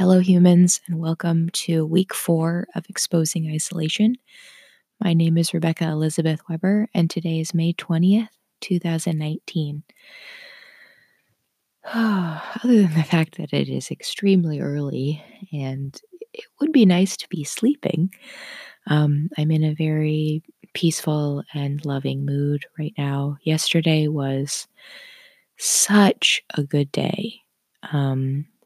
Hello, humans, and welcome to week 4 of Exposing Isolation. My name is Rebecca Elizabeth Weber, and today is May 20th, 2019. Other than the fact that it is extremely early, and it would be nice to be sleeping, I'm in a very peaceful and loving mood right now. Yesterday was such a good day.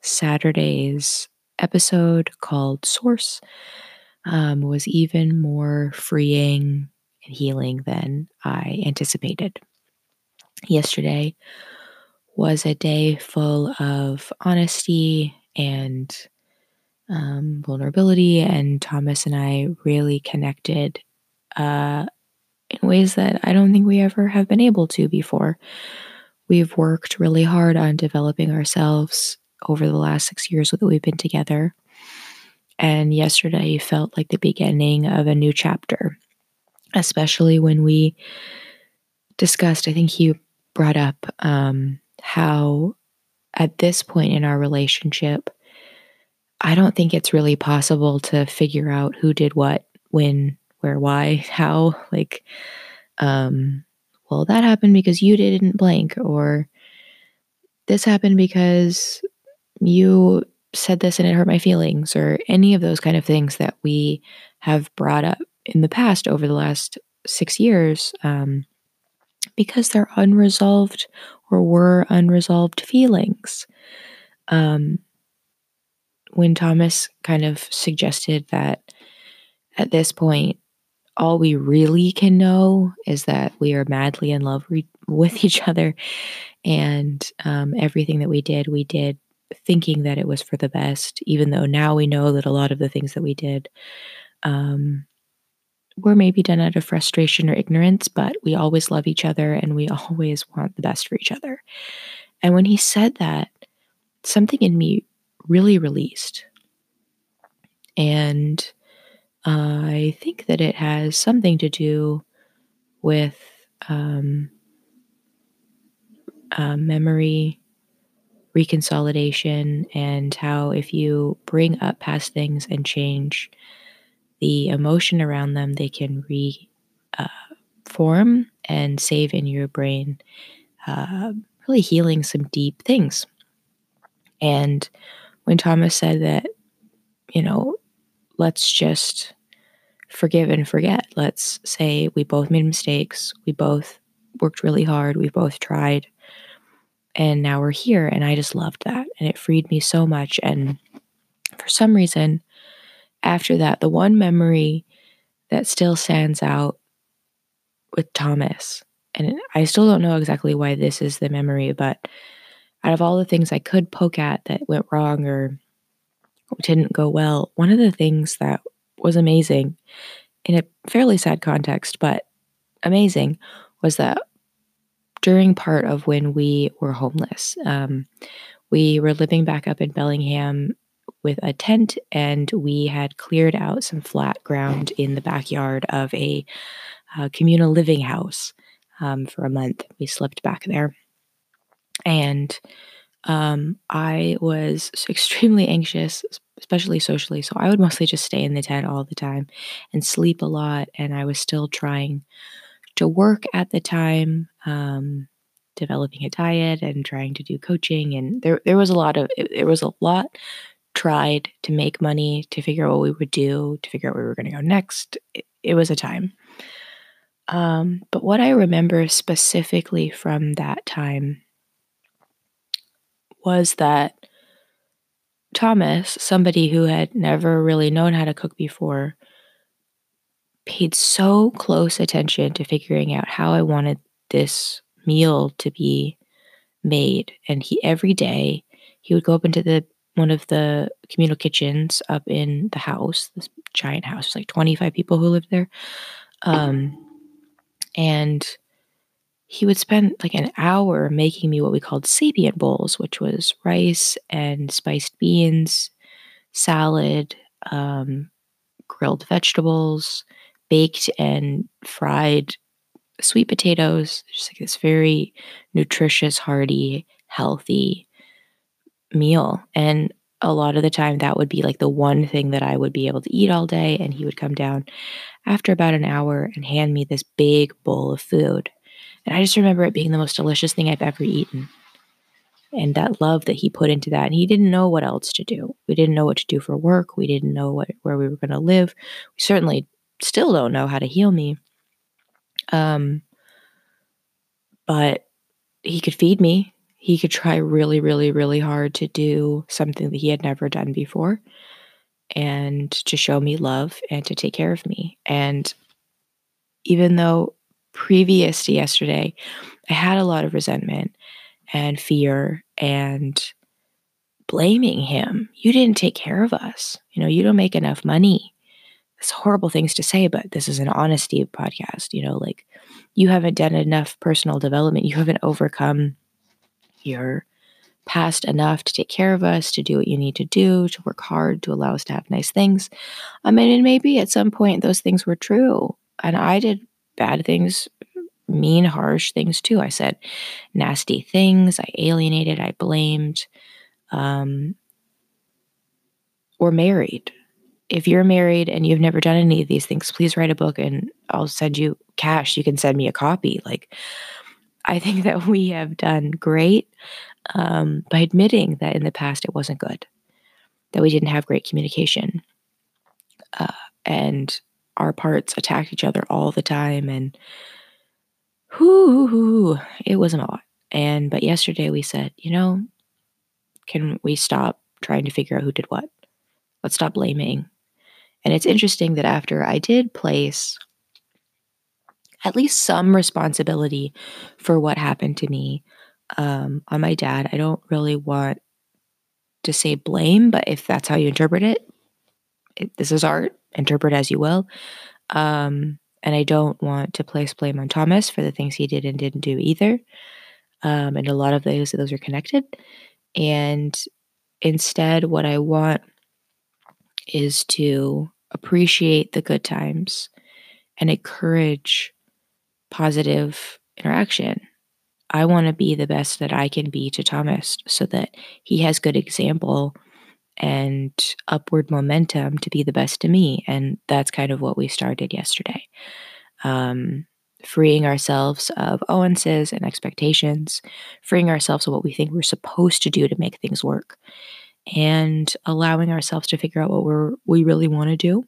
Saturday's episode called Source was even more freeing and healing than I anticipated. Yesterday was a day full of honesty and vulnerability, and Thomas and I really connected in ways that I don't think we ever have been able to before. We've worked really hard on developing ourselves over the last 6 years that we've been together. And yesterday felt like the beginning of a new chapter, especially when we discussed, I think he brought up how at this point in our relationship, I don't think it's really possible to figure out who did what, when, where, why, how, like, well, that happened because you didn't blank, or this happened because you said this and it hurt my feelings, or any of those kind of things that we have brought up in the past over the last 6 years, because they're unresolved or were unresolved feelings. When Thomas kind of suggested that at this point, all we really can know is that we are madly in love with each other, and everything that we did thinking that it was for the best, even though now we know that a lot of the things that we did were maybe done out of frustration or ignorance, but we always love each other and we always want the best for each other. And when he said that, something in me really released. And I think that it has something to do with memory reconsolidation, and how if you bring up past things and change the emotion around them, they can reform and save in your brain, really healing some deep things. And when Thomas said that, let's just forgive and forget. Let's say we both made mistakes. We both worked really hard. We both tried. And now we're here. And I just loved that. And it freed me so much. And for some reason, after that, the one memory that still stands out with Thomas, and I still don't know exactly why this is the memory, but out of all the things I could poke at that went wrong or didn't go well, one of the things that was amazing in a fairly sad context, but amazing, was that during part of when we were homeless, we were living back up in Bellingham with a tent, and we had cleared out some flat ground in the backyard of a communal living house for a month. We slept back there, and I was extremely anxious, especially socially. So I would mostly just stay in the tent all the time and sleep a lot. And I was still trying to work at the time, developing a diet and trying to do coaching. And there was a lot tried to make money, to figure out what we would do, to figure out where we were going to go next. It was a time. But what I remember specifically from that time was that Thomas, somebody who had never really known how to cook before, paid so close attention to figuring out how I wanted this meal to be made. And every day, he would go up into one of the communal kitchens up in the house, this giant house. There's like 25 people who lived there. And he would spend like an hour making me what we called sapient bowls, which was rice and spiced beans, salad, grilled vegetables, baked and fried sweet potatoes, just like this very nutritious, hearty, healthy meal. And a lot of the time that would be like the one thing that I would be able to eat all day. And he would come down after about an hour and hand me this big bowl of food. And I just remember it being the most delicious thing I've ever eaten. And that love that he put into that. And he didn't know what else to do. We didn't know what to do for work. We didn't know where we were going to live. We certainly still don't know how to heal me. But he could feed me. He could try really, really, really hard to do something that he had never done before and to show me love and to take care of me. And even though previous to yesterday, I had a lot of resentment and fear and blaming him. You didn't take care of us. You know, you don't make enough money. It's horrible things to say, but this is an honesty podcast. You know, like, you haven't done enough personal development. You haven't overcome your past enough to take care of us, to do what you need to do, to work hard, to allow us to have nice things. I mean, and maybe at some point those things were true. And I did bad things, mean, harsh things too. I said nasty things. I alienated. I blamed. We're married. If you're married and you've never done any of these things, please write a book and I'll send you cash. You can send me a copy. Like, I think that we have done great by admitting that in the past it wasn't good, that we didn't have great communication, and our parts attacked each other all the time, and it wasn't a lot. But yesterday we said, you know, can we stop trying to figure out who did what? Let's stop blaming. And it's interesting that after I did place at least some responsibility for what happened to me on my dad, I don't really want to say blame, but if that's how you interpret it, this is art, interpret as you will. And I don't want to place blame on Thomas for the things he did and didn't do either. And a lot of those are connected. And instead, what I want is to appreciate the good times and encourage positive interaction. I want to be the best that I can be to Thomas so that he has good example and upward momentum to be the best to me. And that's kind of what we started yesterday. Freeing ourselves of allowances and expectations, freeing ourselves of what we think we're supposed to do to make things work, and allowing ourselves to figure out what we really want to do.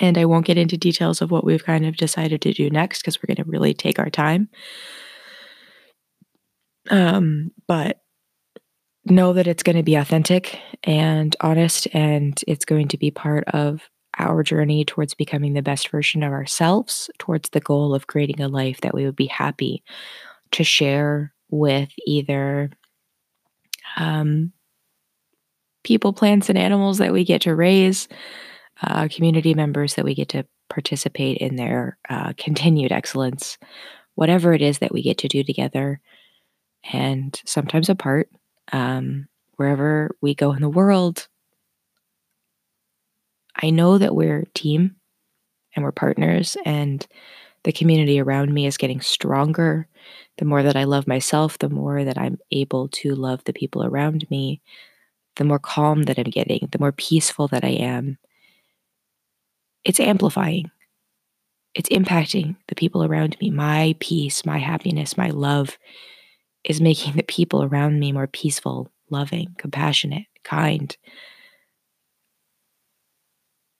And I won't get into details of what we've kind of decided to do next because we're going to really take our time. But know that it's going to be authentic and honest, and it's going to be part of our journey towards becoming the best version of ourselves, towards the goal of creating a life that we would be happy to share with either people, plants, and animals that we get to raise, community members that we get to participate in their continued excellence, whatever it is that we get to do together and sometimes apart, wherever we go in the world. I know that we're a team and we're partners, and the community around me is getting stronger. The more that I love myself, the more that I'm able to love the people around me, the more calm that I'm getting, the more peaceful that I am. It's amplifying. It's impacting the people around me. My peace, my happiness, my love is making the people around me more peaceful, loving, compassionate, kind.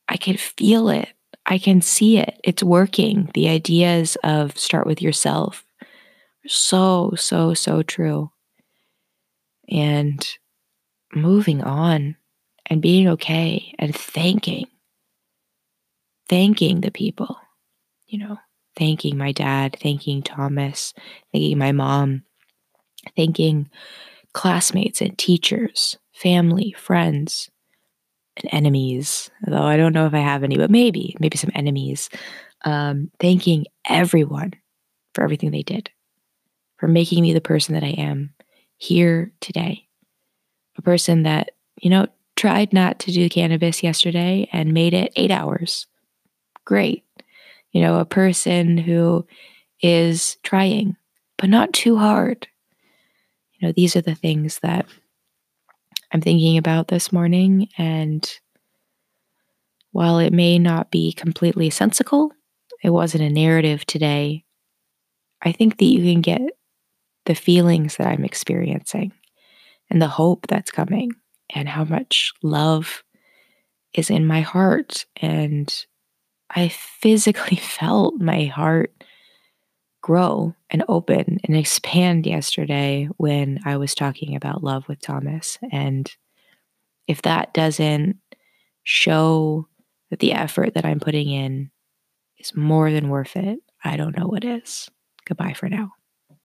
I can feel it. I can see it. It's working. The ideas of start with yourself are so, so, so true. And moving on and being okay and thanking the people, you know, thanking my dad, thanking Thomas, thanking my mom, thanking classmates and teachers, family, friends, and enemies, though I don't know if I have any, but maybe some enemies, thanking everyone for everything they did, for making me the person that I am here today, a person that, you know, tried not to do cannabis yesterday and made it 8 hours. Great. You know, a person who is trying, but not too hard. You know, these are the things that I'm thinking about this morning. And while it may not be completely sensical, it wasn't a narrative today, I think that you can get the feelings that I'm experiencing and the hope that's coming and how much love is in my heart. And I physically felt my heart grow and open and expand yesterday when I was talking about love with Thomas. And if that doesn't show that the effort that I'm putting in is more than worth it, I don't know what is. Goodbye for now.